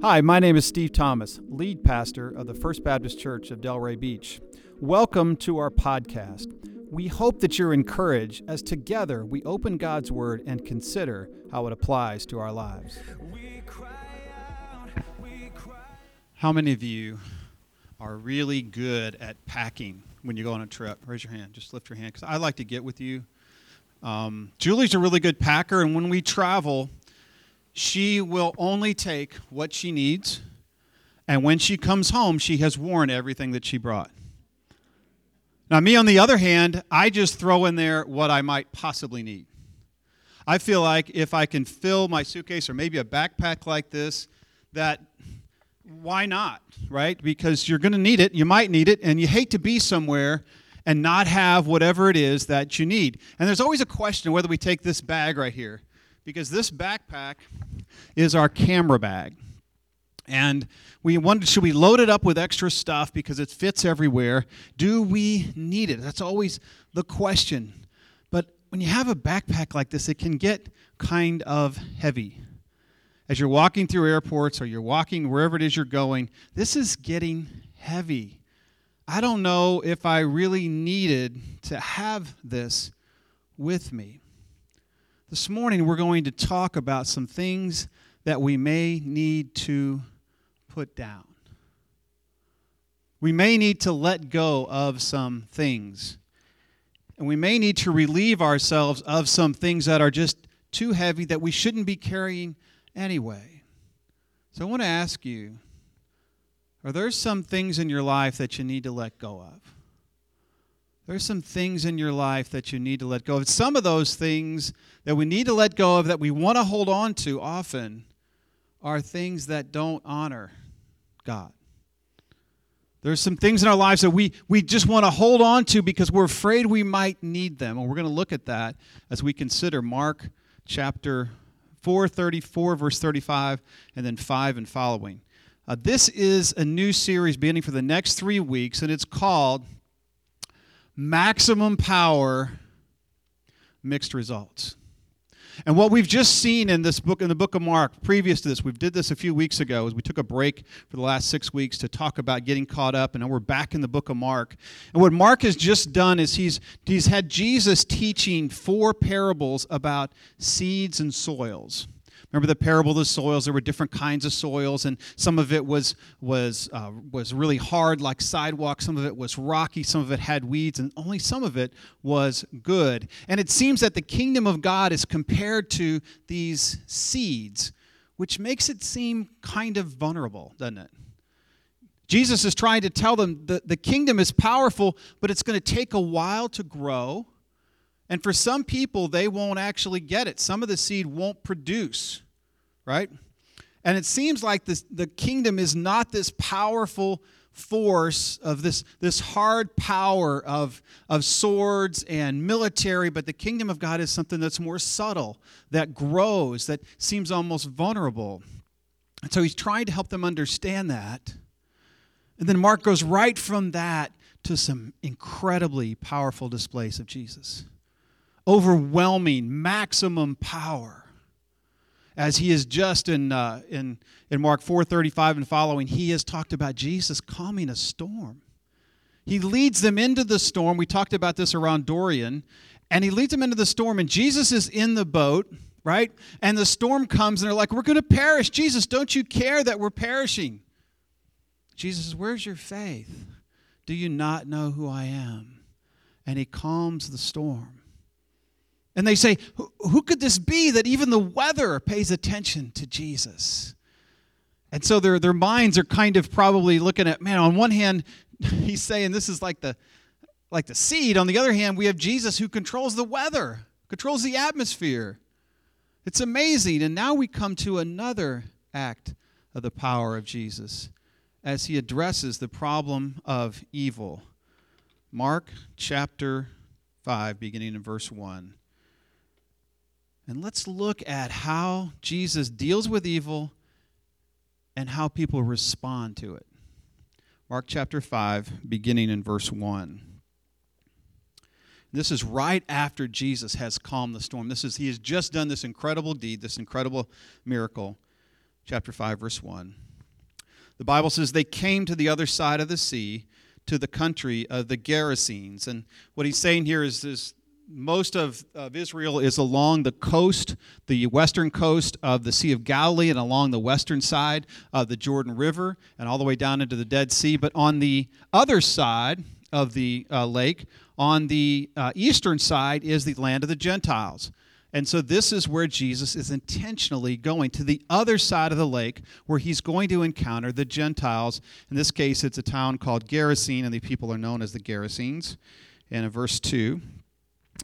Hi, my name is Steve Thomas, lead pastor of the First Baptist Church of Delray Beach. Welcome to our podcast. We hope that you're encouraged as together we open God's Word and consider how it applies to our lives. How many of you are really good at packing when you go on a trip? Raise your hand. Just lift your hand because I like to get with you. Julie's a really good packer, and when we travel, she will only take what she needs, and when she comes home, she has worn everything that she brought. Now, me, on the other hand, I just throw in there what I might possibly need. I feel like if I can fill my suitcase or maybe a backpack like this, that why not, right? Because you're going to need it, you might need it, and you hate to be somewhere and not have whatever it is that you need. And there's always a question whether we take this bag right here, because this backpack is our camera bag. And we wondered, should we load it up with extra stuff because it fits everywhere? Do we need it? That's always the question. But when you have a backpack like this, it can get kind of heavy. As you're walking through airports or you're walking wherever it is you're going, this is getting heavy. I don't know if I really needed to have this with me. This morning, we're going to talk about some things that we may need to put down. We may need to let go of some things. And we may need to relieve ourselves of some things that are just too heavy that we shouldn't be carrying anyway. So I want to ask you, are there some things in your life that you need to let go of? There's some things in your life that you need to let go of. Some of those things that we need to let go of that we want to hold on to often are things that don't honor God. There's some things in our lives that we just want to hold on to because we're afraid we might need them. And we're going to look at that as we consider Mark chapter 4:34, verse 35, and then 5 and following. This is a new series beginning for the next 3 weeks, and it's called Maximum Power, Mixed Results. And what we've just seen in this book, in the book of Mark, previous to this, we did this a few weeks ago as we took a break for the last 6 weeks to talk about getting caught up, and now we're back in the book of Mark. And what Mark has just done is he's had Jesus teaching four parables about seeds and soils. Remember the parable of the soils? There were different kinds of soils, and some of it was really hard, like sidewalk. Some of it was rocky. Some of it had weeds, and only some of it was good. And it seems that the kingdom of God is compared to these seeds, which makes it seem kind of vulnerable, doesn't it? Jesus is trying to tell them the kingdom is powerful, but it's going to take a while to grow. And for some people, they won't actually get it. Some of the seed won't produce, right? And it seems like the kingdom is not this powerful force of this hard power of swords and military, but the kingdom of God is something that's more subtle, that grows, that seems almost vulnerable. And so he's trying to help them understand that. And then Mark goes right from that to some incredibly powerful displays of Jesus. Overwhelming, maximum power. As he is just in Mark 4:35 and following, he has talked about Jesus calming a storm. He leads them into the storm. We talked about this around Dorian. And he leads them into the storm, and Jesus is in the boat, right? And the storm comes, and they're like, we're going to perish. Jesus, don't you care that we're perishing? Jesus says, where's your faith? Do you not know who I am? And he calms the storm. And they say, who could this be that even the weather pays attention to Jesus? And so their minds are kind of probably looking at, man, on one hand, he's saying this is like the seed. On the other hand, we have Jesus who controls the weather, controls the atmosphere. It's amazing. And now we come to another act of the power of Jesus as he addresses the problem of evil. Mark chapter 5, beginning in verse 1. And let's look at how Jesus deals with evil and how people respond to it. Mark chapter 5, beginning in verse 1. This is right after Jesus has calmed the storm. He has just done this incredible deed, this incredible miracle. Chapter 5, verse 1. The Bible says they came to the other side of the sea, to the country of the Gerasenes. And what he's saying here is most of Israel is along the coast, the western coast of the Sea of Galilee, and along the western side of the Jordan River, and all the way down into the Dead Sea. But on the other side of the lake, on the eastern side, is the land of the Gentiles. And so this is where Jesus is intentionally going, to the other side of the lake, where he's going to encounter the Gentiles. In this case, it's a town called Gerasene, and the people are known as the Gerasenes. And in verse 2,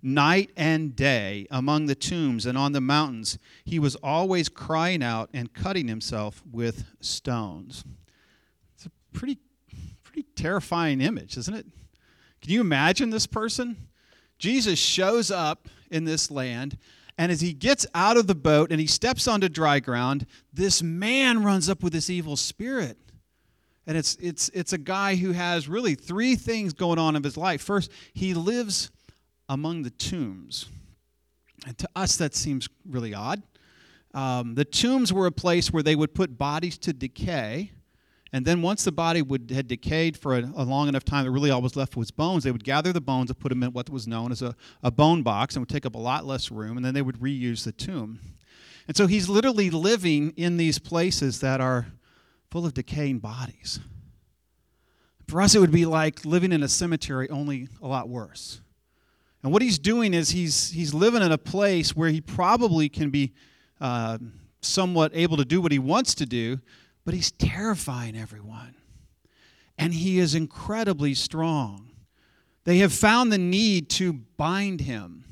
Night and day, among the tombs and on the mountains, he was always crying out and cutting himself with stones. It's a pretty terrifying image, isn't it? Can you imagine this person? Jesus shows up in this land, and as he gets out of the boat and he steps onto dry ground, this man runs up with this evil spirit. And it's a guy who has really three things going on in his life. First, he lives among the tombs. And to us, that seems really odd. The tombs were a place where they would put bodies to decay. And then once the body had decayed for a long enough time, that really all was left was bones, they would gather the bones and put them in what was known as a bone box, and would take up a lot less room, and then they would reuse the tomb. And so he's literally living in these places that are full of decaying bodies. For us, it would be like living in a cemetery, only a lot worse. And what he's doing is he's living in a place where he probably can be somewhat able to do what he wants to do, but he's terrifying everyone. And he is incredibly strong. They have found the need to bind him.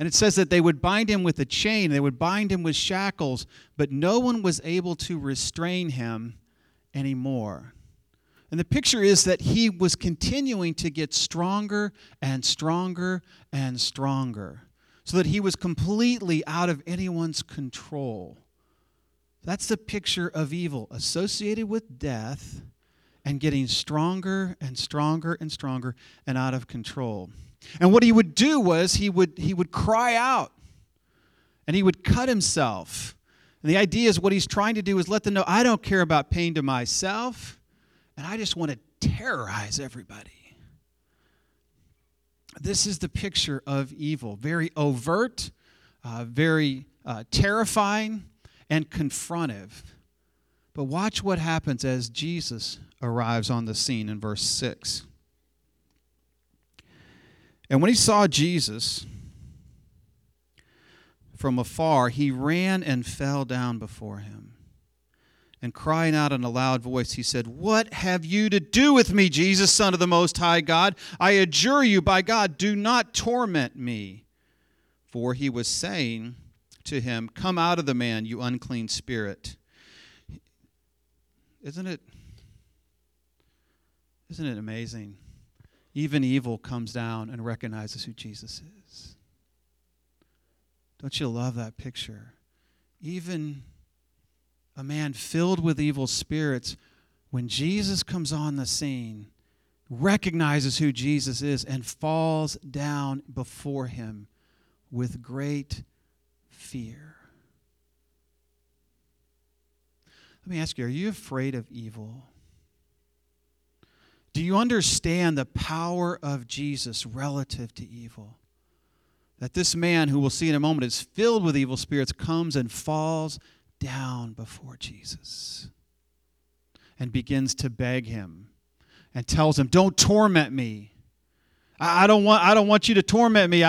And it says that they would bind him with a chain. They would bind him with shackles. But no one was able to restrain him anymore. And the picture is that he was continuing to get stronger and stronger and stronger, so that he was completely out of anyone's control. That's the picture of evil associated with death and getting stronger and stronger and stronger and out of control. And what he would do was he would cry out, and he would cut himself. And the idea is what he's trying to do is let them know, I don't care about pain to myself, and I just want to terrorize everybody. This is the picture of evil. Very overt, very terrifying, and confrontive. But watch what happens as Jesus arrives on the scene in verse 6. And when he saw Jesus from afar, he ran and fell down before him. And crying out in a loud voice, he said, "What have you to do with me, Jesus, Son of the Most High God? I adjure you by God, do not torment me." For he was saying to him, "Come out of the man, you unclean spirit." Isn't it amazing? Even evil comes down and recognizes who Jesus is. Don't you love that picture? Even a man filled with evil spirits, when Jesus comes on the scene, recognizes who Jesus is and falls down before him with great fear. Let me ask you, are you afraid of evil? Do you understand the power of Jesus relative to evil? That this man, who we'll see in a moment, is filled with evil spirits, comes and falls down before Jesus and begins to beg him and tells him, "Don't torment me. I don't want you to torment me.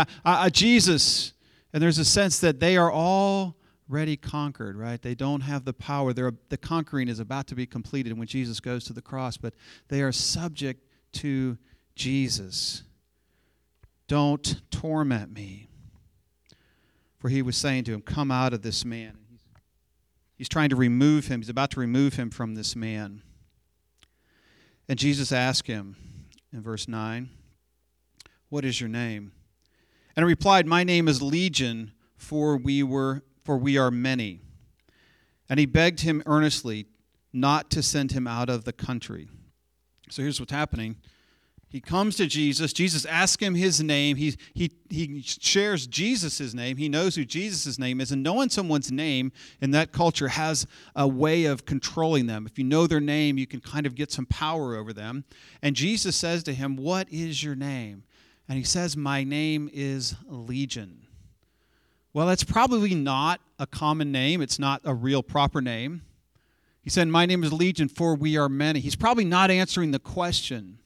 Jesus." And there's a sense that they are already conquered, right? They don't have the power. The conquering is about to be completed when Jesus goes to the cross, but they are subject to Jesus. "Don't torment me." For he was saying to him, "Come out of this man." He's trying to remove him. He's about to remove him from this man. And Jesus asked him in verse 9, what is your name? And I replied, my name is Legion, for we are many. And he begged him earnestly not to send him out of the country. So here's what's happening. He comes to Jesus. Jesus asks him his name. He shares Jesus' name. He knows who Jesus' name is. And knowing someone's name in that culture has a way of controlling them. If you know their name, you can kind of get some power over them. And Jesus says to him, what is your name? And he says, my name is Legion. Well, that's probably not a common name. It's not a real proper name. He said, my name is Legion, for we are many. He's probably not answering the question.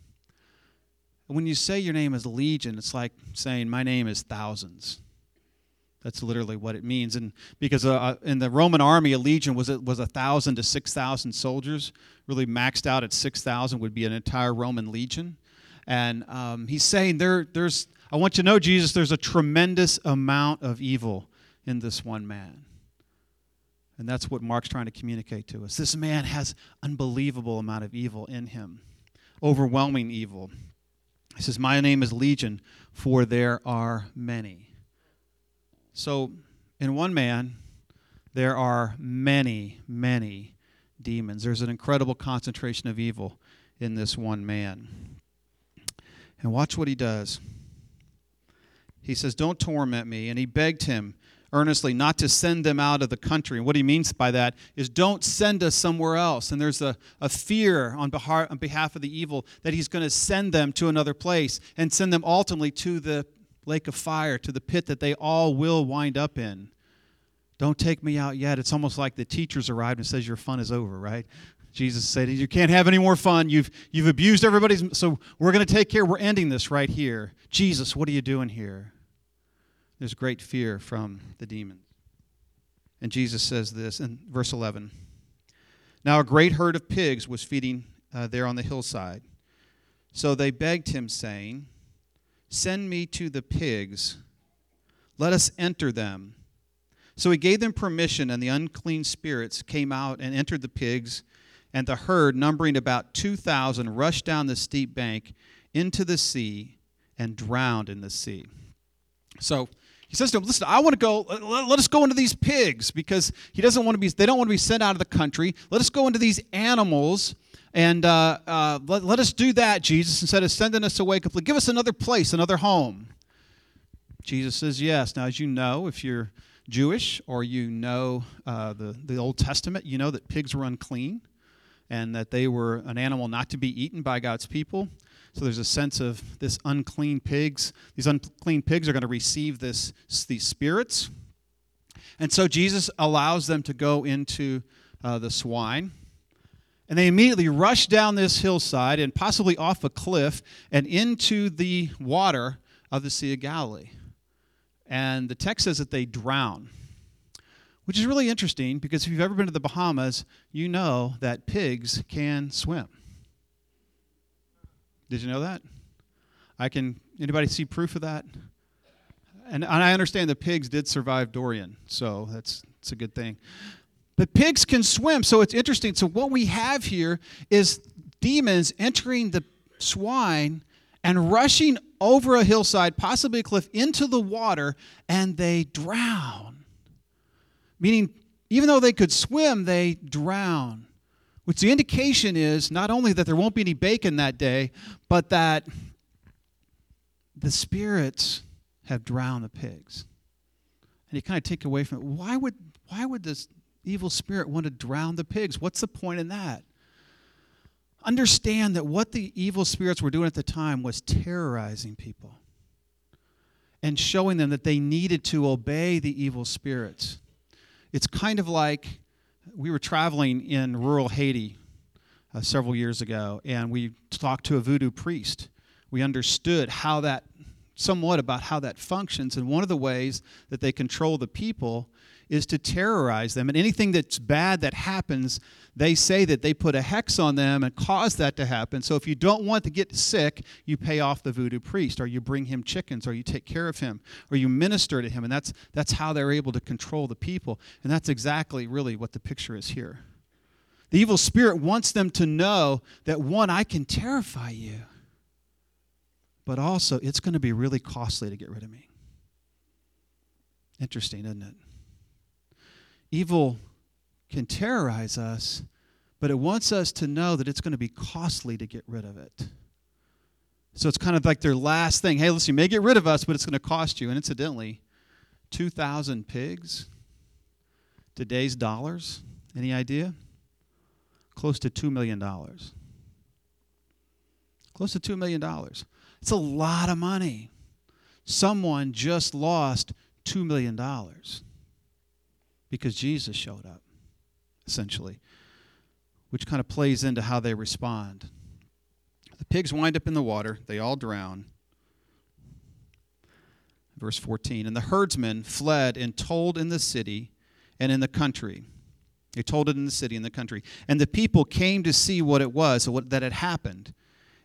When you say your name is Legion, it's like saying, my name is thousands. That's literally what it means. And because in the Roman army, a legion was 1,000 to 6,000 soldiers. Really maxed out at 6,000 would be an entire Roman legion. And he's saying, there's. I want you to know, Jesus, there's a tremendous amount of evil in this one man. And that's what Mark's trying to communicate to us. This man has unbelievable amount of evil in him, overwhelming evil. He says, my name is Legion, for there are many. So in one man, there are many, many demons. There's an incredible concentration of evil in this one man. And watch what he does. He says, don't torment me. And he begged him earnestly not to send them out of the country. And what he means by that is don't send us somewhere else. And there's a fear on behalf of the evil that he's going to send them to another place and send them ultimately to the lake of fire, to the pit that they all will wind up in. Don't take me out yet. It's almost like the teacher's arrived and says your fun is over, right? Jesus said, you can't have any more fun. You've abused everybody's, so we're going to take care. We're ending this right here. Jesus, what are you doing here? There's great fear from the demons. And Jesus says this in verse 11. Now a great herd of pigs was feeding there on the hillside. So they begged him, saying, send me to the pigs. Let us enter them. So he gave them permission, and the unclean spirits came out and entered the pigs. And the herd, numbering about 2,000, rushed down the steep bank into the sea and drowned in the sea. So he says to him, listen, I want to go, let us go into these pigs, because he doesn't want to be, they don't want to be sent out of the country. Let us go into these animals and let us do that, Jesus, instead of sending us away completely. Give us another place, another home. Jesus says yes. Now, as you know, if you're Jewish or you know the Old Testament, you know that pigs were unclean, and that they were an animal not to be eaten by God's people. So there's a sense of this unclean pigs. These unclean pigs are going to receive these spirits. And so Jesus allows them to go into the swine. And they immediately rush down this hillside and possibly off a cliff and into the water of the Sea of Galilee. And the text says that they drown, which is really interesting, because if you've ever been to the Bahamas, you know that pigs can swim. Did you know that? Anybody see proof of that? And I understand the pigs did survive Dorian, so that's a good thing. But pigs can swim, so it's interesting. So what we have here is demons entering the swine and rushing over a hillside, possibly a cliff, into the water, and they drown. Meaning, even though they could swim, they drown. Which the indication is not only that there won't be any bacon that day, but that the spirits have drowned the pigs. And you kind of take away from it, why would this evil spirit want to drown the pigs? What's the point in that? Understand that what the evil spirits were doing at the time was terrorizing people and showing them that they needed to obey the evil spirits. It's kind of like we were traveling in rural Haiti several years ago, and we talked to a voodoo priest. We understood somewhat about how that functions, and one of the ways that they control the people is to terrorize them. And anything that's bad that happens, they say that they put a hex on them and cause that to happen. So if you don't want to get sick, you pay off the voodoo priest, or you bring him chickens, or you take care of him, or you minister to him. And that's how they're able to control the people. And that's exactly really what the picture is here. The evil spirit wants them to know that, one, I can terrify you. but also it's going to be really costly to get rid of me. Interesting, isn't it? Evil can terrorize us, but it wants us to know that it's going to be costly to get rid of it. So it's kind of like their last thing. Hey, listen, you may get rid of us, but it's going to cost you. And incidentally, 2,000 pigs, today's dollars, any idea? Close to $2 million. Close to $2 million. It's a lot of money. Someone just lost $2 million because Jesus showed up, essentially, which kind of plays into how they respond. The pigs wind up in the water. They all drown. Verse 14, and the herdsmen fled and told in the city and in the country. They told it in the city and the country. And the people came to see what it was, that had happened.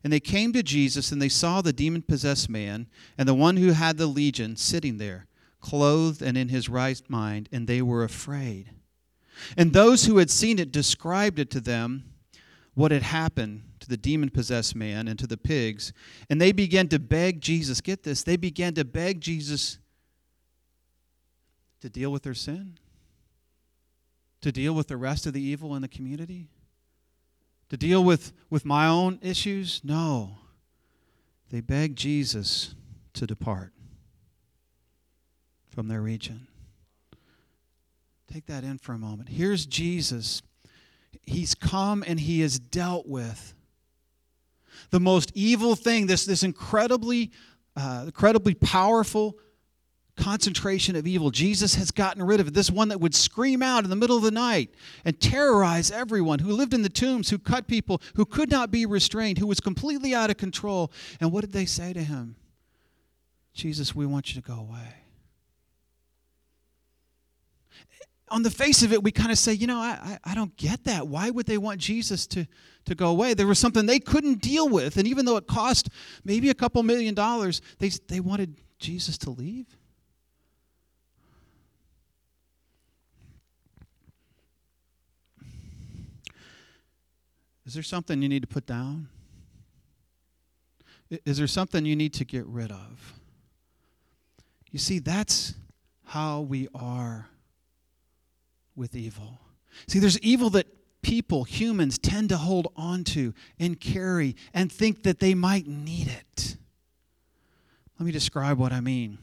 And they came to Jesus, and they saw the demon-possessed man and the one who had the legion sitting there, clothed and in his right mind, and they were afraid. And those who had seen it described it to them, what had happened to the demon-possessed man and to the pigs. And they began to beg Jesus, get this, they began to beg Jesus to deal with their sin, to deal with the rest of the evil in the community, to deal with my own issues. No, they begged Jesus to depart from their region. Take that in for a moment. Here's Jesus. He's come and he has dealt with the most evil thing, this incredibly powerful concentration of evil. Jesus has gotten rid of it. This one that would scream out in the middle of the night and terrorize everyone, who lived in the tombs, who cut people, who could not be restrained, who was completely out of control. And what did they say to him? Jesus, we want you to go away. On the face of it, we kind of say, you know, I don't get that. Why would they want Jesus to go away? There was something they couldn't deal with. And even though it cost maybe a couple $1 million, they wanted Jesus to leave. Is there something you need to put down? Is there something you need to get rid of? You see, that's how we are with evil. See, there's evil that people, humans, tend to hold on to and carry and think that they might need it. Let me describe what I mean.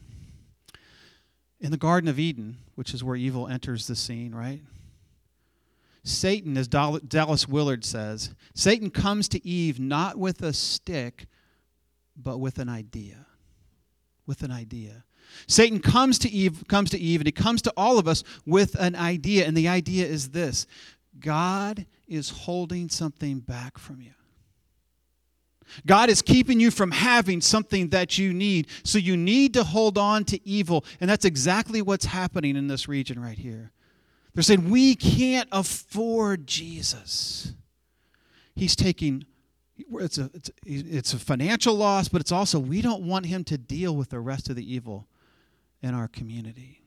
In the Garden of Eden, which is where evil enters the scene, right? Satan, as Dallas Willard says, Satan comes to Eve not with a stick, but with an idea. With an idea. Satan comes to Eve, and he comes to all of us with an idea. And the idea is this: God is holding something back from you. God is keeping you from having something that you need. So you need to hold on to evil. And that's exactly what's happening in this region right here. They're saying, we can't afford Jesus. He's taking, it's a financial loss, but it's also, we don't want him to deal with the rest of the evil in our community.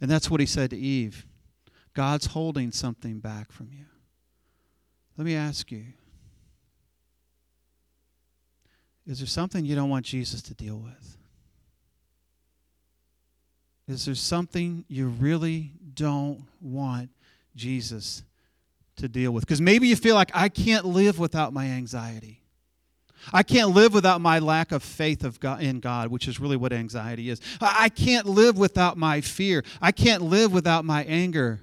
And that's what he said to Eve. God's holding something back from you. Let me ask you, is there something you don't want Jesus to deal with? Is there something you really don't want Jesus to deal with? Because maybe you feel like, I can't live without my anxiety. I can't live without my lack of faith in God, which is really what anxiety is. I can't live without my fear. I can't live without my anger.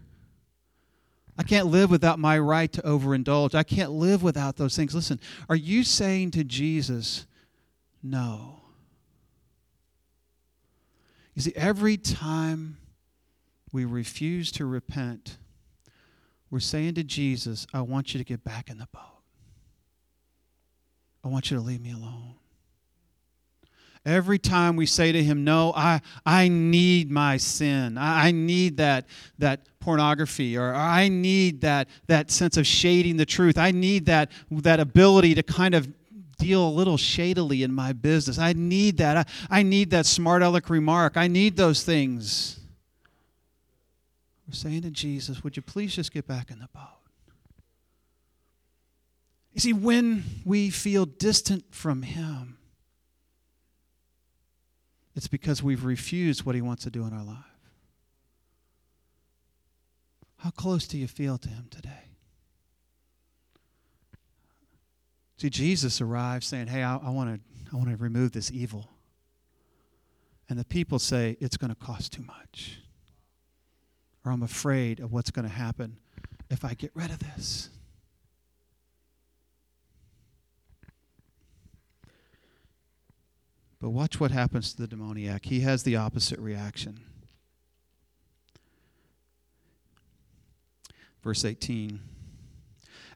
I can't live without my right to overindulge. I can't live without those things. Listen, are you saying to Jesus, no? You see, every time we refuse to repent, we're saying to Jesus, I want you to get back in the boat. I want you to leave me alone. Every time we say to him, no, I need my sin. I need that pornography, or I need that sense of shading the truth. I need that ability to kind of deal a little shadily in my business. I need that. I need that smart aleck remark. I need those things. We're saying to Jesus, would you please just get back in the boat? You see, when we feel distant from him, It's because we've refused what he wants to do in our life. How close do you feel to him today? See, Jesus arrives saying, hey, I want to remove this evil. And the people say, it's going to cost too much. Or I'm afraid of what's going to happen if I get rid of this. But watch what happens to the demoniac. He has the opposite reaction. Verse 18.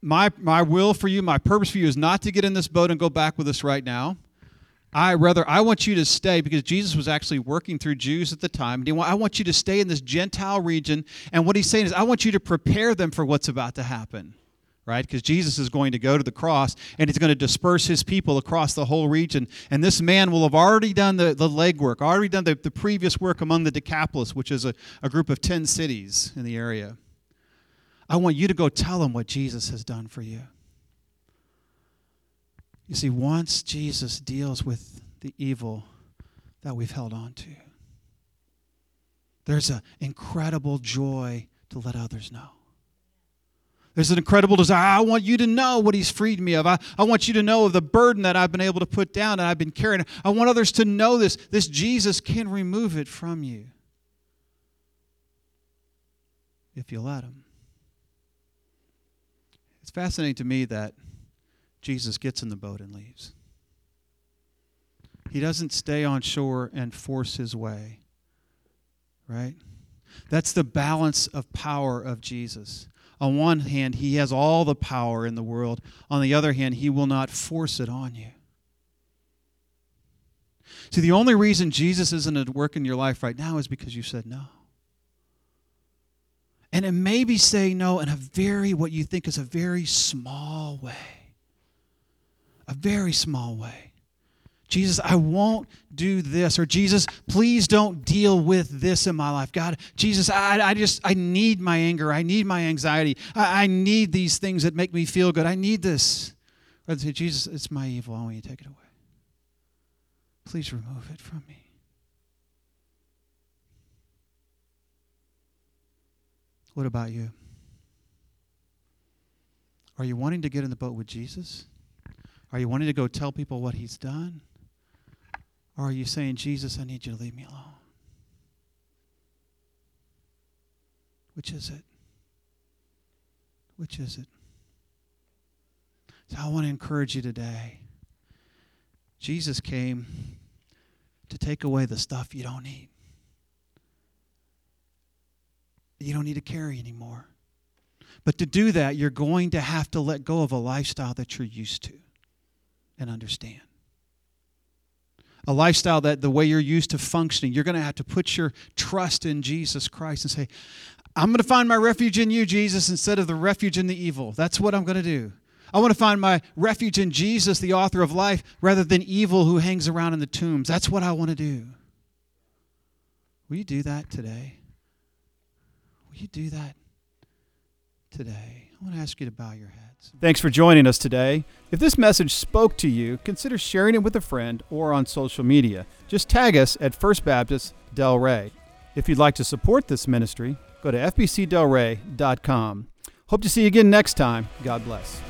my will for you, my purpose for you is not to get in this boat and go back with us right now. I want you to stay, because Jesus was actually working through Jews at the time. I want you to stay in this Gentile region. And what he's saying is, I want you to prepare them for what's about to happen. Right? Because Jesus is going to go to the cross, and he's going to disperse his people across the whole region. And this man will have already done the legwork, already done the previous work among the Decapolis, which is a group of 10 cities in the area. I want you to go tell them what Jesus has done for you. You see, once Jesus deals with the evil that we've held on to, there's an incredible joy to let others know. There's an incredible desire. I want you to know what he's freed me of. I want you to know of the burden that I've been able to put down and I've been carrying. I want others to know this. This Jesus can remove it from you if you let him. It's fascinating to me that Jesus gets in the boat and leaves. He doesn't stay on shore and force his way, right? That's the balance of power of Jesus. On one hand, he has all the power in the world. On the other hand, he will not force it on you. See, the only reason Jesus isn't at work in your life right now is because you said no. And it may be saying no in what you think is a very small way. A very small way. Jesus, I won't do this. Or Jesus, please don't deal with this in my life. God, Jesus, I need my anger. I need my anxiety. I need these things that make me feel good. I need this. Or say, Jesus, it's my evil. I want you to take it away. Please remove it from me. What about you? Are you wanting to get in the boat with Jesus? Are you wanting to go tell people what he's done? Or are you saying, Jesus, I need you to leave me alone? Which is it? Which is it? So I want to encourage you today. Jesus came to take away the stuff you don't need. You don't need to carry anymore. But to do that, you're going to have to let go of a lifestyle that you're used to and understand. A lifestyle that the way you're used to functioning, you're going to have to put your trust in Jesus Christ and say, I'm going to find my refuge in you, Jesus, instead of the refuge in the evil. That's what I'm going to do. I want to find my refuge in Jesus, the author of life, rather than evil who hangs around in the tombs. That's what I want to do. Will you do that today? Will you do that today? I want to ask you to bow your heads. Thanks for joining us today. If this message spoke to you, consider sharing it with a friend or on social media. Just tag us at First Baptist Delray. If you'd like to support this ministry, go to fbcdelray.com. Hope to see you again next time. God bless.